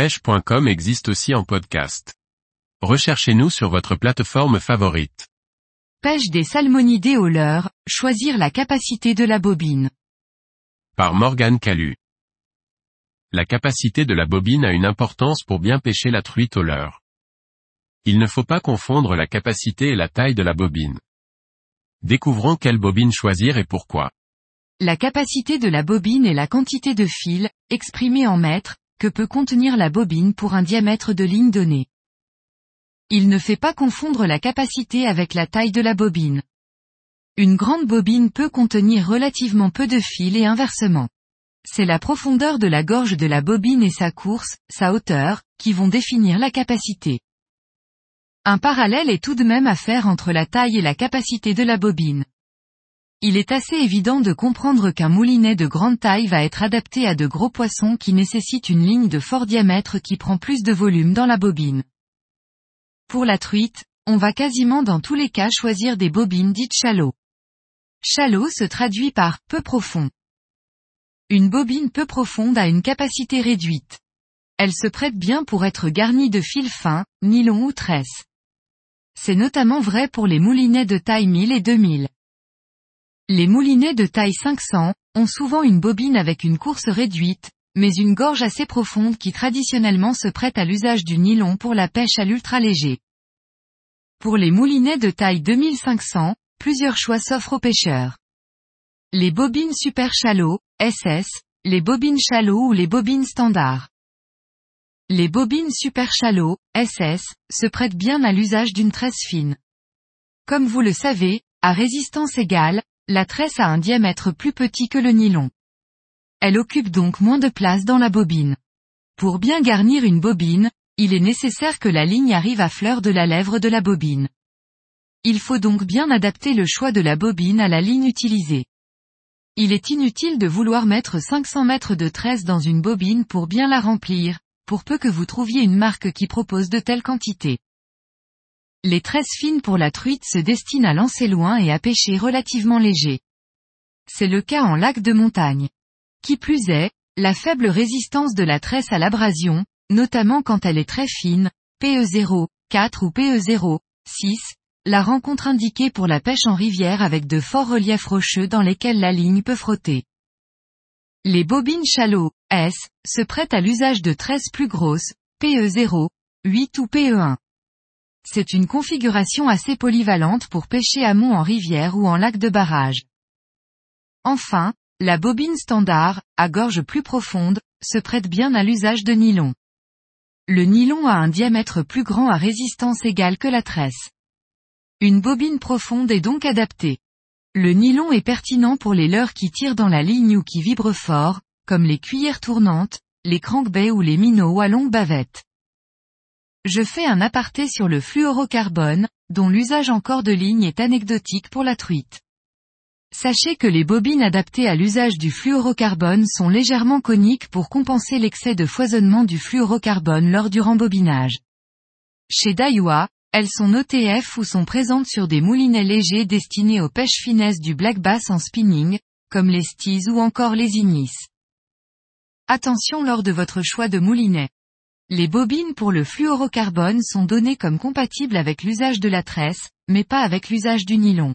Peche.com existe aussi en podcast. Recherchez-nous sur votre plateforme favorite. Pêche des salmonidés au leurre, choisir la capacité de la bobine. Par Morgane Calu. La capacité de la bobine a une importance pour bien pêcher la truite au leurre. Il ne faut pas confondre la capacité et la taille de la bobine. Découvrons quelle bobine choisir et pourquoi. La capacité de la bobine est la quantité de fil, exprimée en mètres, que peut contenir la bobine pour un diamètre de ligne donné. Il ne fait pas confondre la capacité avec la taille de la bobine. Une grande bobine peut contenir relativement peu de fil et inversement. C'est la profondeur de la gorge de la bobine et sa course, sa hauteur, qui vont définir la capacité. Un parallèle est tout de même à faire entre la taille et la capacité de la bobine. Il est assez évident de comprendre qu'un moulinet de grande taille va être adapté à de gros poissons qui nécessitent une ligne de fort diamètre qui prend plus de volume dans la bobine. Pour la truite, on va quasiment dans tous les cas choisir des bobines dites shallow. Shallow se traduit par « peu profond ». Une bobine peu profonde a une capacité réduite. Elle se prête bien pour être garnie de fils fins, nylon ou tresse. C'est notamment vrai pour les moulinets de taille 1000 et 2000. Les moulinets de taille 500 ont souvent une bobine avec une course réduite, mais une gorge assez profonde qui traditionnellement se prête à l'usage du nylon pour la pêche à l'ultra-léger. Pour les moulinets de taille 2500, plusieurs choix s'offrent aux pêcheurs. Les bobines super shallow, SS, les bobines shallow ou les bobines standards. Les bobines super shallow, SS, se prêtent bien à l'usage d'une tresse fine. Comme vous le savez, à résistance égale, la tresse a un diamètre plus petit que le nylon. Elle occupe donc moins de place dans la bobine. Pour bien garnir une bobine, il est nécessaire que la ligne arrive à fleur de la lèvre de la bobine. Il faut donc bien adapter le choix de la bobine à la ligne utilisée. Il est inutile de vouloir mettre 500 mètres de tresse dans une bobine pour bien la remplir, pour peu que vous trouviez une marque qui propose de telles quantités. Les tresses fines pour la truite se destinent à lancer loin et à pêcher relativement léger. C'est le cas en lac de montagne. Qui plus est, la faible résistance de la tresse à l'abrasion, notamment quand elle est très fine, PE0, 4 ou PE0, 6, la rend contre-indiquée pour la pêche en rivière avec de forts reliefs rocheux dans lesquels la ligne peut frotter. Les bobines shallow, S, se prêtent à l'usage de tresses plus grosses, PE0, 8 ou PE1. C'est une configuration assez polyvalente pour pêcher à mond en rivière ou en lac de barrage. Enfin, la bobine standard, à gorge plus profonde, se prête bien à l'usage de nylon. Le nylon a un diamètre plus grand à résistance égale que la tresse. Une bobine profonde est donc adaptée. Le nylon est pertinent pour les leurres qui tirent dans la ligne ou qui vibrent fort, comme les cuillères tournantes, les crankbaits ou les minots à longue bavette. Je fais un aparté sur le fluorocarbone, dont l'usage en corps de ligne est anecdotique pour la truite. Sachez que les bobines adaptées à l'usage du fluorocarbone sont légèrement coniques pour compenser l'excès de foisonnement du fluorocarbone lors du rembobinage. Chez Daiwa, elles sont notées F ou sont présentes sur des moulinets légers destinés aux pêches finesses du black bass en spinning, comme les Steez ou encore les Ignis. Attention lors de votre choix de moulinet. Les bobines pour le fluorocarbone sont données comme compatibles avec l'usage de la tresse, mais pas avec l'usage du nylon.